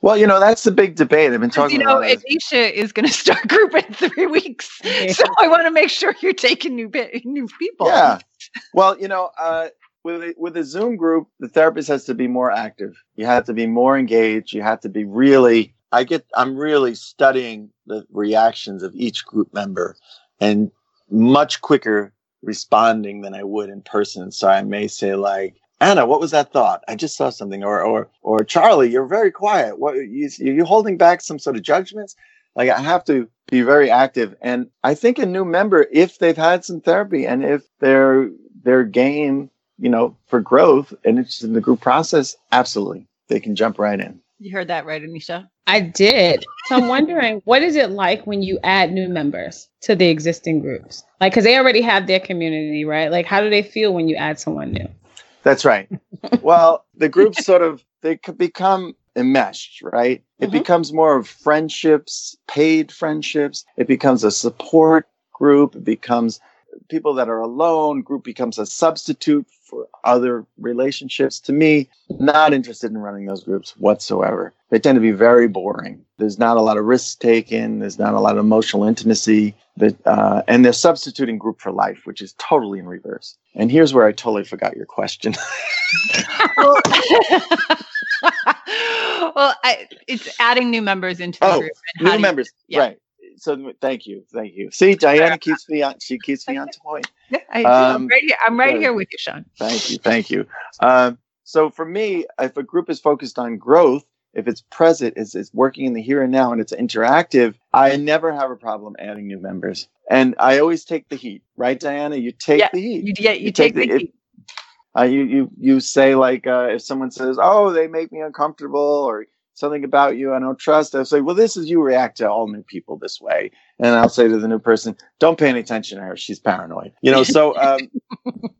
Well, you know, that's the big debate. I've been talking you know, about it. Anisha is going to start group in three weeks. Yeah. So I want to make sure you're taking new new people. Yeah. Well, you know, uh, with a, with a Zoom group, the therapist has to be more active. You have to be more engaged. You have to be really, I get, I'm really studying the reactions of each group member and much quicker responding than I would in person. So I may say like, Anna, what was that thought? I just saw something. Or, or, or Charlie, you're very quiet. What you, you're holding back some sort of judgments. Like I have to be very active. And I think a new member, if they've had some therapy and if their, their game, you know, for growth and interest in the group process, absolutely. They can jump right in. You heard that right, Anisha? I did. So I'm wondering, what is it like when you add new members to the existing groups? Like, because they already have their community, right? Like, how do they feel when you add someone new? That's right. Well, the groups sort of, they could become enmeshed, right? It mm-hmm. becomes more of friendships, paid friendships. It becomes a support group. It becomes people that are alone. Group becomes a substitute for other relationships. To me, not interested in running those groups whatsoever. They tend to be very boring. There's not a lot of risks taken. There's not a lot of emotional intimacy. That, uh, and they're substituting group for life, which is totally in reverse. And here's where I totally forgot your question. well, well I, it's adding new members into the oh, group. And new members, you, yeah. right. So thank you, thank you. See, Diana keeps me on. She keeps me on point. Yeah, I do. Um, I'm right here. I'm right here with you, Sean. Thank you, thank you. Um, so for me, if a group is focused on growth, if it's present, it's, it's working in the here and now, and it's interactive, I never have a problem adding new members. And I always take the heat, right, Diana? You take yeah, the heat. You, yeah, you, you take, take the, the heat. It, Uh, you, you, you say like, uh, if someone says, oh, they make me uncomfortable or something about you I don't trust, I'll say, well, this is you react to all new people this way. And I'll say to the new person, don't pay any attention to her. She's paranoid. You know, so, um,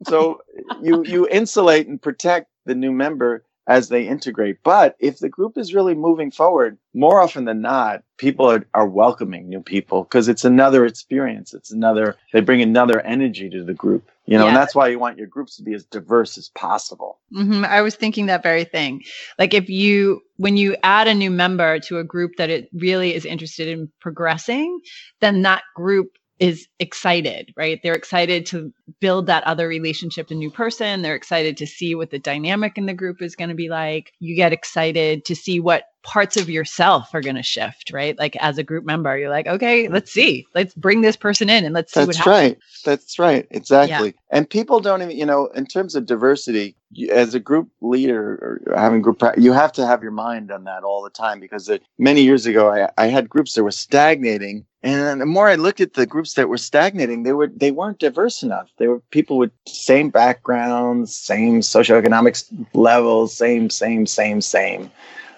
so you, you insulate and protect the new member as they integrate. But if the group is really moving forward, more often than not, people are, are welcoming new people because it's another experience. It's another, they bring another energy to the group. You know, yeah. And that's why you want your groups to be as diverse as possible. Mm-hmm. I was thinking that very thing. Like if you, when you add a new member to a group that it really is interested in progressing, then that group is excited, right? They're excited to build that other relationship, a new person. They're excited to see what the dynamic in the group is going to be like. You get excited to see what parts of yourself are going to shift, right? Like as a group member, you're like, okay, let's see, let's bring this person in and let's see what happens. That's right. That's right. Exactly. Yeah. And people don't even, you know, in terms of diversity, you, as a group leader or having group, you have to have your mind on that all the time because the, many years ago, I, I had groups that were stagnating. And the more I looked at the groups that were stagnating, they were they weren't diverse enough. They were people with same backgrounds, same socioeconomic levels, same, same, same, same.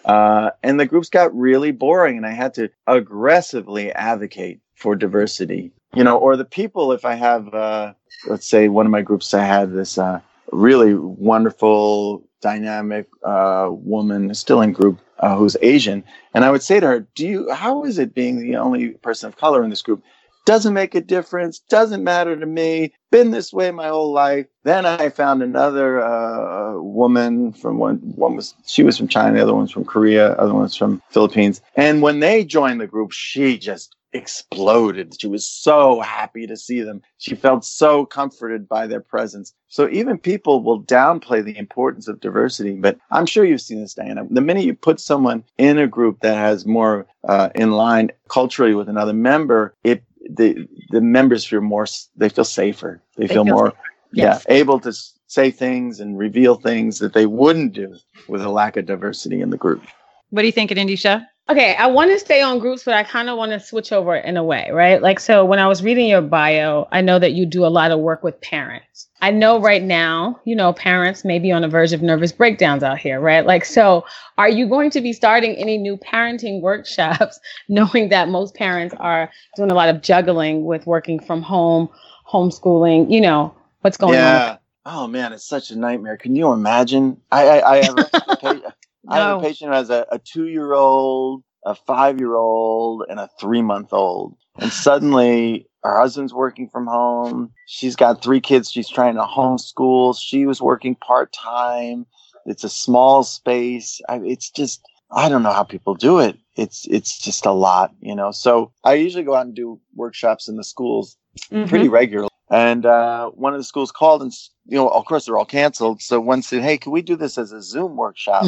Uh, and the groups got really boring, and I had to aggressively advocate for diversity. You know, or the people, if I have, uh, let's say one of my groups, I had this uh, really wonderful, dynamic uh, woman still in group uh, who's Asian. And I would say to her, "Do you? How is it being the only person of color in this group? Doesn't make a difference. Doesn't matter to me. Been this way my whole life." Then I found another uh, woman from one, one was, she was from China, the other one's from Korea, other one's from Philippines. And when they joined the group, she just exploded. She was so happy to see them. She felt so comforted by their presence. So even people will downplay the importance of diversity, but I'm sure you've seen this, Diana. The minute you put someone in a group that has more uh, in line culturally with another member, it The the members feel more, they feel safer. They, they feel, feel more yes. yeah, able to say things and reveal things that they wouldn't do with a lack of diversity in the group. What do you think, Anisha? Okay, I want to stay on groups, but I kind of want to switch over in a way, right? Like, so when I was reading your bio, I know that you do a lot of work with parents. I know right now, you know, parents may be on the verge of nervous breakdowns out here, right? Like, so are you going to be starting any new parenting workshops, knowing that most parents are doing a lot of juggling with working from home, homeschooling, you know, what's going yeah. on? Oh, man, it's such a nightmare. Can you imagine? I, I, I have a... I have a patient who has a, a two-year-old, a five-year-old, and a three-month-old. And suddenly her husband's working from home. She's got three kids. She's trying to homeschool. She was working part-time. It's a small space. I, it's just, I don't know how people do it. It's it's just a lot, you know. So I usually go out and do workshops in the schools mm-hmm. pretty regularly. And uh, one of the schools called and, you know, of course, they're all canceled. So one said, hey, can we do this as a Zoom workshop?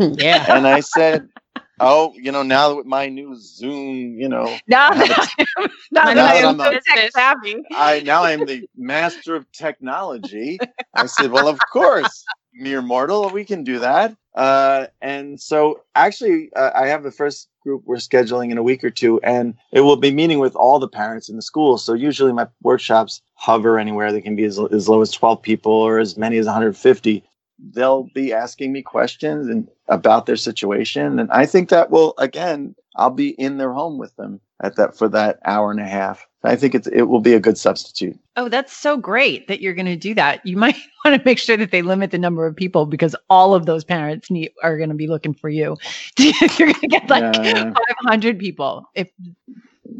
yeah. And I said, oh, you know, now with my new Zoom, you know. Now that I'm, now now that I'm, I'm tech savvy. I, now I'm the master of technology. I said, well, of course, mere mortal, we can do that. Uh, and so actually, uh, I have the first group we're scheduling in a week or two, and it will be meeting with all the parents in the school. So usually my workshops hover anywhere. They can be as, as low as twelve people or as many as one hundred fifty. They'll be asking me questions and about their situation. And I think that will, again, I'll be in their home with them at that for that hour and a half. I think it's, it will be a good substitute. Oh, that's so great that you're going to do that. You might want to make sure that they limit the number of people because all of those parents need, are going to be looking for you. You're going to get like yeah. five hundred people if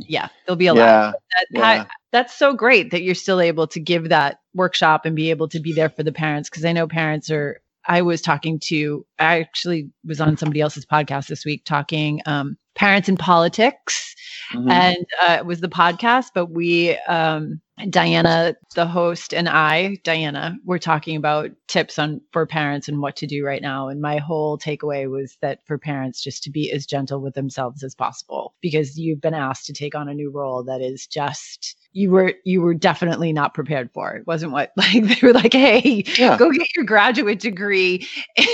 yeah, there'll be a yeah. lot. That, yeah. that, that's so great that you're still able to give that workshop and be able to be there for the parents. Cause I know parents are, I was talking to, I actually was on somebody else's podcast this week talking, um, parents in politics, mm-hmm. and uh, it was the podcast, but we, um, Diana, the host, and I, Diana, were talking about tips on for parents and what to do right now. And my whole takeaway was that for parents just to be as gentle with themselves as possible, because you've been asked to take on a new role that is just, you were, you were definitely not prepared for. It wasn't what, like, they were like, hey, yeah. go get your graduate degree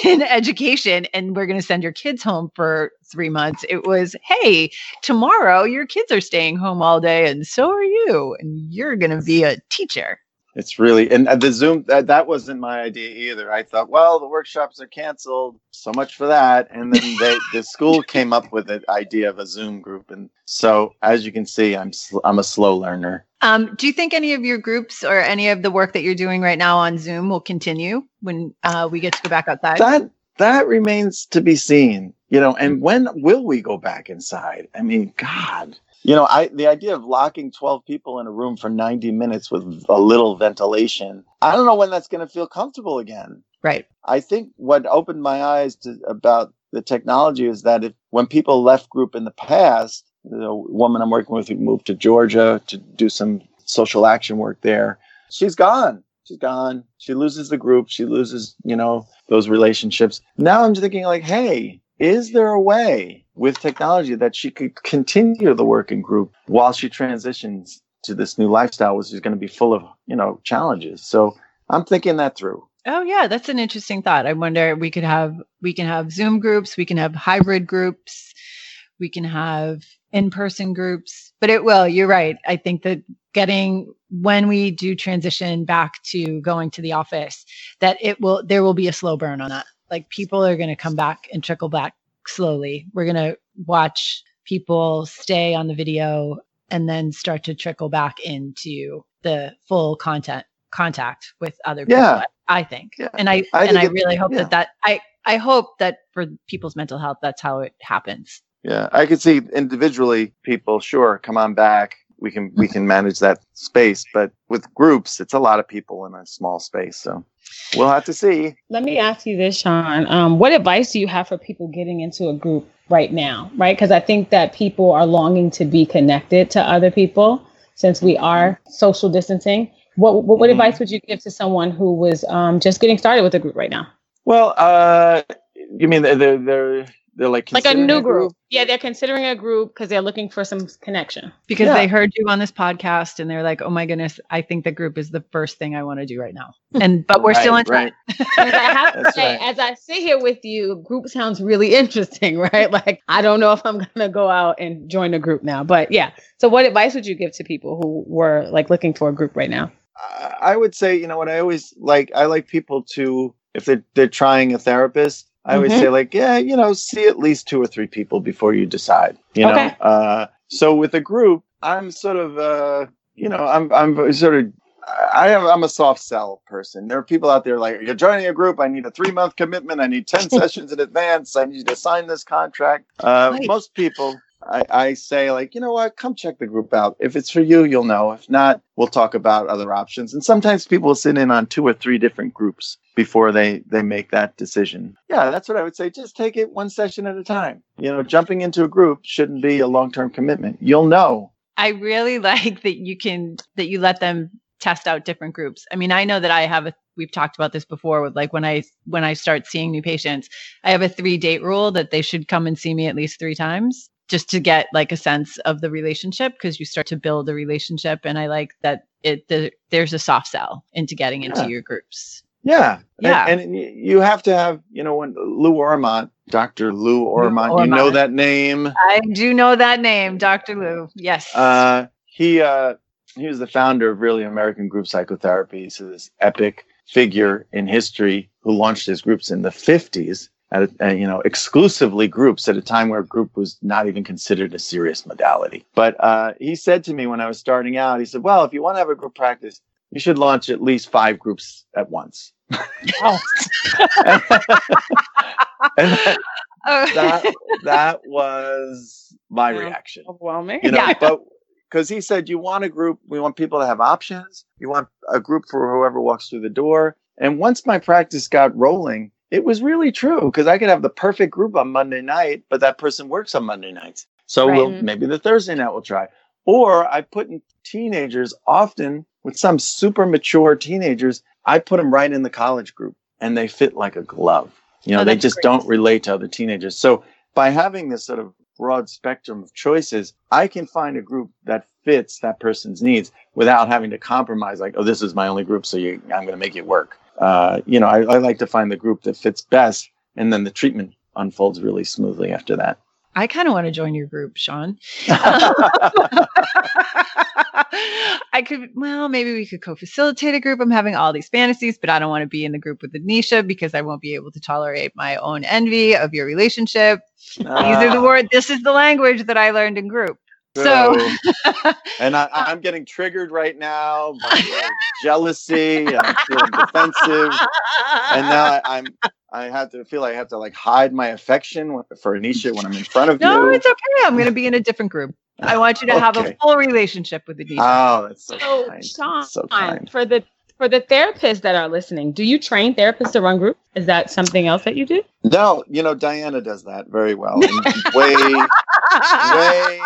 in education and we're going to send your kids home for three months. It was, hey, tomorrow your kids are staying home all day and so are you, and you're going to be a teacher. It's really, and the Zoom, that, that wasn't my idea either. I thought, well, the workshops are canceled, so much for that. And then they, the school came up with the idea of a Zoom group. And so as you can see, I'm sl- I'm a slow learner. Um, do you think any of your groups or any of the work that you're doing right now on Zoom will continue when uh, we get to go back outside? That that remains to be seen, you know, and when will we go back inside? I mean, God. You know, I the idea of locking twelve people in a room for ninety minutes with a little ventilation, I don't know when that's going to feel comfortable again. Right. I think what opened my eyes to about the technology is that if, when people left group in the past, the woman I'm working with who moved to Georgia to do some social action work there, she's gone. She's gone. She loses the group. She loses, you know, those relationships. Now I'm just thinking like, hey, is there a way with technology that she could continue the working group while she transitions to this new lifestyle, which is going to be full of, you know, challenges? So I'm thinking that through. Oh yeah. That's an interesting thought. I wonder, we could have, we can have Zoom groups, we can have hybrid groups, we can have in-person groups, but it will, you're right. I think that getting, when we do transition back to going to the office, that it will, there will be a slow burn on that. Like people are going to come back and trickle back slowly. We're going to watch people stay on the video and then start to trickle back into the full content contact with other people, yeah. I think. Yeah. And I, I and I really hope yeah. that that, I, I hope that for people's mental health, that's how it happens. Yeah. I could see individually people, sure, come on back. We can, we can manage that space, but with groups, it's a lot of people in a small space. So we'll have to see. Let me ask you this, Sean. Um, what advice do you have for people getting into a group right now? Right. Cause I think that people are longing to be connected to other people since we are social distancing. What, what, what mm-hmm. advice would you give to someone who was um, just getting started with a group right now? Well, uh, you mean they're, they're, They're like, like a new a group. group. Yeah, they're considering a group because they're looking for some connection. Because yeah. they heard you on this podcast and they're like, oh my goodness, I think the group is the first thing I want to do right now. And but we're right, still in time. Right. I have to say, right. as I sit here with you, group sounds really interesting, right? Like, I don't know if I'm going to go out and join a group now. But yeah. So what advice would you give to people who were like looking for a group right now? Uh, I would say, you know what, I always like, I like people to, if they're, they're trying a therapist, I always mm-hmm. say like, yeah, you know, see at least two or three people before you decide, you okay. know? Uh, so with a group, I'm sort of, uh, you know, I'm, I'm sort of, I have, I'm a soft sell person. There are people out there like, you're joining a group. I need a three month commitment. I need ten sessions in advance. I need you to sign this contract. Uh, nice. Most people I, I say like, you know what, come check the group out. If it's for you, you'll know. If not, we'll talk about other options. And sometimes people will sit in on two or three different groups before they, they make that decision. Yeah, that's what I would say. Just take it one session at a time. You know, jumping into a group shouldn't be a long-term commitment. You'll know. I really like that you can, that you let them test out different groups. I mean, I know that I have a, we've talked about this before with like when I, when I start seeing new patients, I have a three date rule that they should come and see me at least three times just to get like a sense of the relationship, because you start to build a relationship. And I like that it, the, there's a soft sell into getting into yeah. your groups. Yeah. Yeah. And, and you have to have, you know, when Lou Ormont, Doctor Lou Ormont, Lou Ormont, you know that name. I do know that name, Doctor Lou. Yes. Uh, he uh, he was the founder of really American group psychotherapy. So this epic figure in history who launched his groups in the fifties, at, at, you know, exclusively groups at a time where group was not even considered a serious modality. But uh, he said to me when I was starting out, he said, well, if you want to have a group practice, you should launch at least five groups at once. Oh. and that, and that, that, that was my yeah. reaction. Overwhelming. You know, yeah. But because he said, you want a group, we want people to have options. You want a group for whoever walks through the door. And once my practice got rolling, it was really true, because I could have the perfect group on Monday night, but that person works on Monday nights. So right. we'll, maybe the Thursday night we'll try. Or I put in teenagers often with some super mature teenagers. I put them right in the college group and they fit like a glove. You know, oh, they just great. don't relate to other teenagers. So by having this sort of broad spectrum of choices, I can find a group that fits that person's needs without having to compromise. Like, oh, this is my only group, so you, I'm going to make it work. Uh, you know, I, I like to find the group that fits best, and then the treatment unfolds really smoothly after that. I kind of want to join your group, Sean. I could, well, maybe we could co-facilitate a group. I'm having all these fantasies, but I don't want to be in the group with Anisha because I won't be able to tolerate my own envy of your relationship. Uh, these are the words. This is the language that I learned in group. So, and I, I'm getting triggered right now by jealousy. I'm feeling defensive, and now I, I'm I have to feel like I have to like hide my affection for Anisha when I'm in front of no, you. No, it's okay. I'm going to be in a different group. I want you to okay. have a full relationship with Anisha. Oh, that's so, so kind. Sean, so kind. For the for the therapists that are listening, do you train therapists to run groups? Is that something else that you do? No, you know, Diana does that very well. way. Way,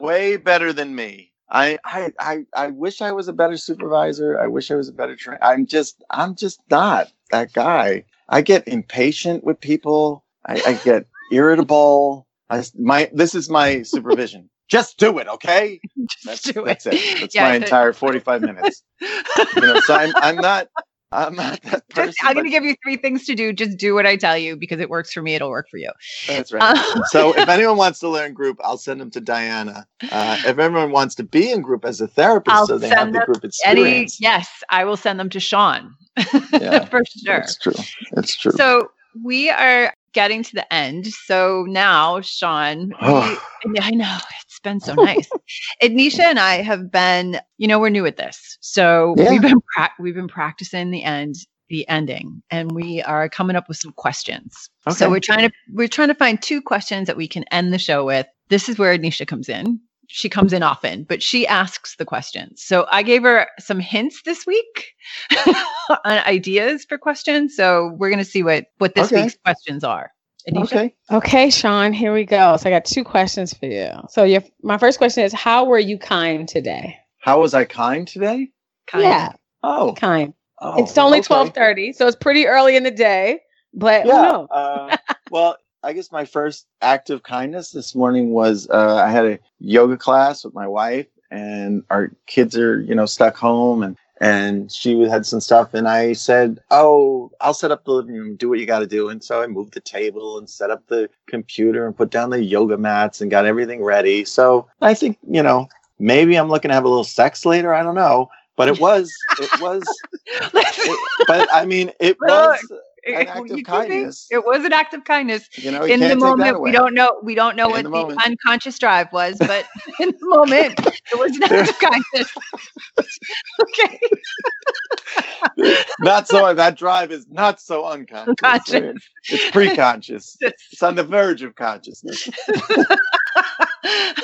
way better than me. I, I, I, I wish I was a better supervisor. I wish I was a better trainer. I'm just, I'm just not that guy. I get impatient with people. I, I get irritable. I, my, this is my supervision. Just do it, okay? Just that's, do that's it. it. That's yeah, my entire forty-five minutes. You know, so I'm, I'm not. I'm not that person. Just, I'm going to give you three things to do. Just do what I tell you because it works for me. It'll work for you. That's right. Um, so if anyone wants to learn group, I'll send them to Diana. Uh, if everyone wants to be in group as a therapist, I'll so they have the group experience. Any, yes, I will send them to Sean. Yeah, for sure. That's true. That's true. So we are getting to the end. So now, Sean, oh. we, I know it's been so nice. Anisha and I have been, you know, we're new at this. So yeah. we've been, pra- we've been practicing the end, the ending, and we are coming up with some questions. Okay. So we're trying to, we're trying to find two questions that we can end the show with. This is where Anisha comes in. She comes in often, but she asks the questions. So I gave her some hints this week on ideas for questions. So we're going to see what, what this okay. week's questions are. Anisha? Okay. Okay, Sean, here we go. So I got two questions for you. So your, my first question is, how were you kind today? How was I kind today? Kind. Yeah. Oh. Kind. Oh, it's only okay. twelve thirty, so it's pretty early in the day, but yeah, oh no. uh, well, I guess my first act of kindness this morning was uh, I had a yoga class with my wife, and our kids are, you know, stuck home, and, and she had some stuff. And I said, oh, I'll set up the living room, do what you got to do. And so I moved the table and set up the computer and put down the yoga mats and got everything ready. So I think, you know, maybe I'm looking to have a little sex later. I don't know. But it was, it was, it, but I mean, it was. An act of kindness. It was an act of kindness. You know, in the moment, we don't know. We don't know what the unconscious drive was, but in the moment, it was an act of kindness. Okay. Not so. That drive is not so unconscious. Conscious. It's pre-conscious. It's on the verge of consciousness.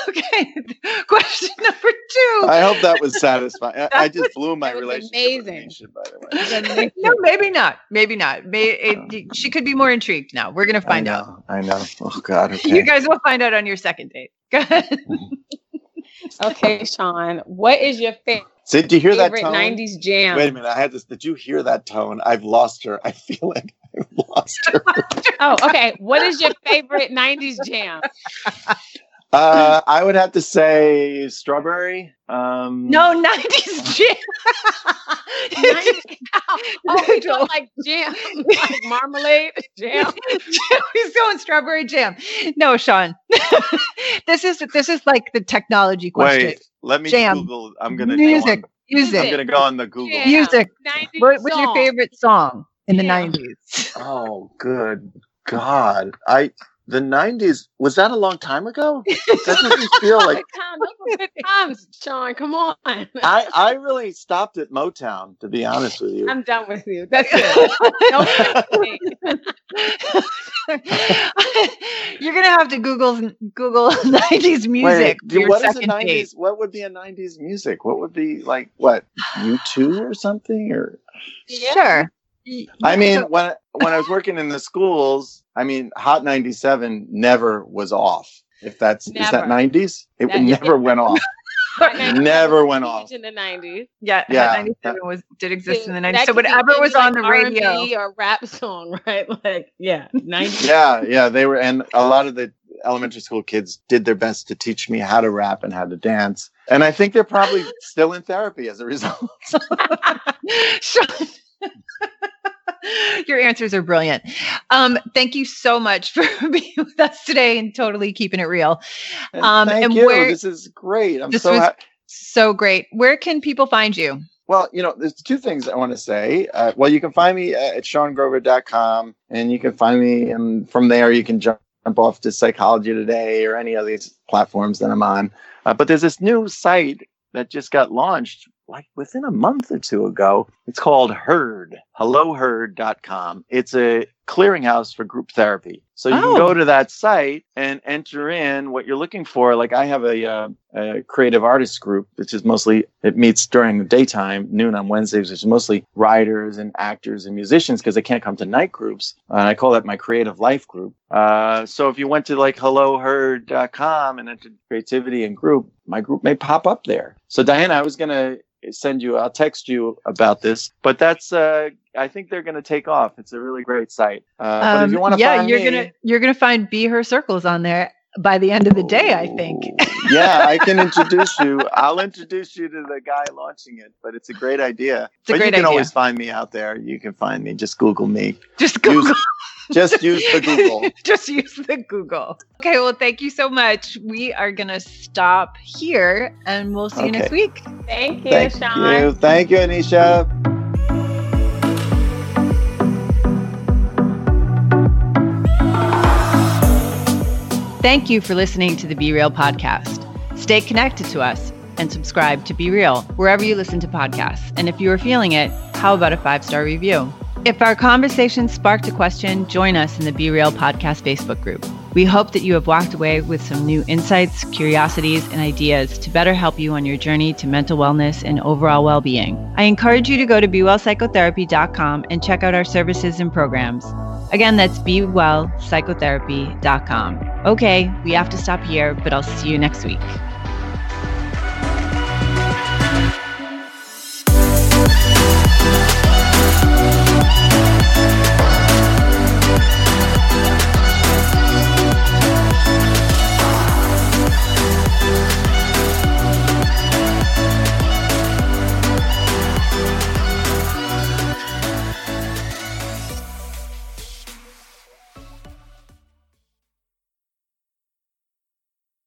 Okay. Question number two. I hope that was satisfying. I, I just blew my relationship. Amazing. By the way. No, maybe not. Maybe not. May, it, it, she could be more intrigued now. We're going to find I know, out. I know. Oh, God. Okay. You guys will find out on your second date. Go ahead. Okay, Sean. What is your favorite? So did you hear that tone? nineties jam. Wait a minute. I had this. Did you hear that tone? I've lost her. I feel like I've lost her. Oh, okay. What is your favorite nineties jam? Uh, I would have to say strawberry. Um, no, nineties jam. nineties, oh, we don't like jam. Like marmalade jam. He's going strawberry jam. No, Sean. this is this is like the technology question. Wait, let me jam. Google. I'm gonna music. Go on, music. I'm gonna go on the Google. Yeah. Music. What, what's your favorite song in yeah. the nineties? Oh, good God! I. The nineties, was that a long time ago? That doesn't feel like... Good times, Sean, come on. I, I really stopped at Motown, to be honest with you. I'm done with you. That's it. You're going gonna have to Google Google nineties music. Wait, your what is a nineties? What would be a nineties music? What would be like what U two or something? Or yeah. Sure. I mean, when when I was working in the schools, I mean, Hot ninety-seven never was off. If that's never. Is that nineties? It that, never yeah. went off. Never went off in the nineties. Yeah, yeah. ninety-seven was did exist in the nineties. So whatever was on the radio or rap song, right? Like, yeah, nineties. Yeah, yeah. They were, and a lot of the elementary school kids did their best to teach me how to rap and how to dance. And I think they're probably still in therapy as a result. Your answers are brilliant. Um, thank you so much for being with us today and totally keeping it real. Um, thank and you. Where, this is great. I'm this so was ha- so great. Where can people find you? Well, you know, there's two things I want to say. Uh, well, you can find me at Sean Grover dot com, and you can find me, and from there you can jump off to Psychology Today or any of these platforms that I'm on. Uh, but there's this new site that just got launched like within a month or two ago. It's called Herd, Helloherd dot com. It's a clearinghouse for group therapy. So you oh. can go to that site and enter in what you're looking for. Like I have a, uh, a creative artists group, which is mostly, it meets during the daytime, noon on Wednesdays, which is mostly writers and actors and musicians because they can't come to night groups. And uh, I call that my creative life group. Uh, so if you went to like helloherd dot com and entered creativity and group, my group may pop up there. So Diana, I was going to send you, I'll text you about this, but that's, uh, I think they're going to take off. It's a really great site. Uh, um, but if you want to yeah, find you're me, gonna you're gonna find Be Her circles on there by the end of the day, I think. Yeah, I can introduce you. I'll introduce you to the guy launching it, but it's a great idea. It's a but great you can idea. Always find me out there. You can find me. Just Google me. Just Google. Use, just use the Google. Just use the Google. Okay, well, thank you so much. We are going to stop here, and we'll see okay. you next week. Thank you, thank Sean. You. Thank you, Anisha. Thank you for listening to the Be Real podcast. Stay connected to us and subscribe to Be Real wherever you listen to podcasts. And if you are feeling it, how about a five-star review? If our conversation sparked a question, join us in the Be Real podcast Facebook group. We hope that you have walked away with some new insights, curiosities, and ideas to better help you on your journey to mental wellness and overall well-being. I encourage you to go to Be Well Psychotherapy dot com and check out our services and programs. Again, that's Be Well Psychotherapy dot com. Okay, we have to stop here, but I'll see you next week.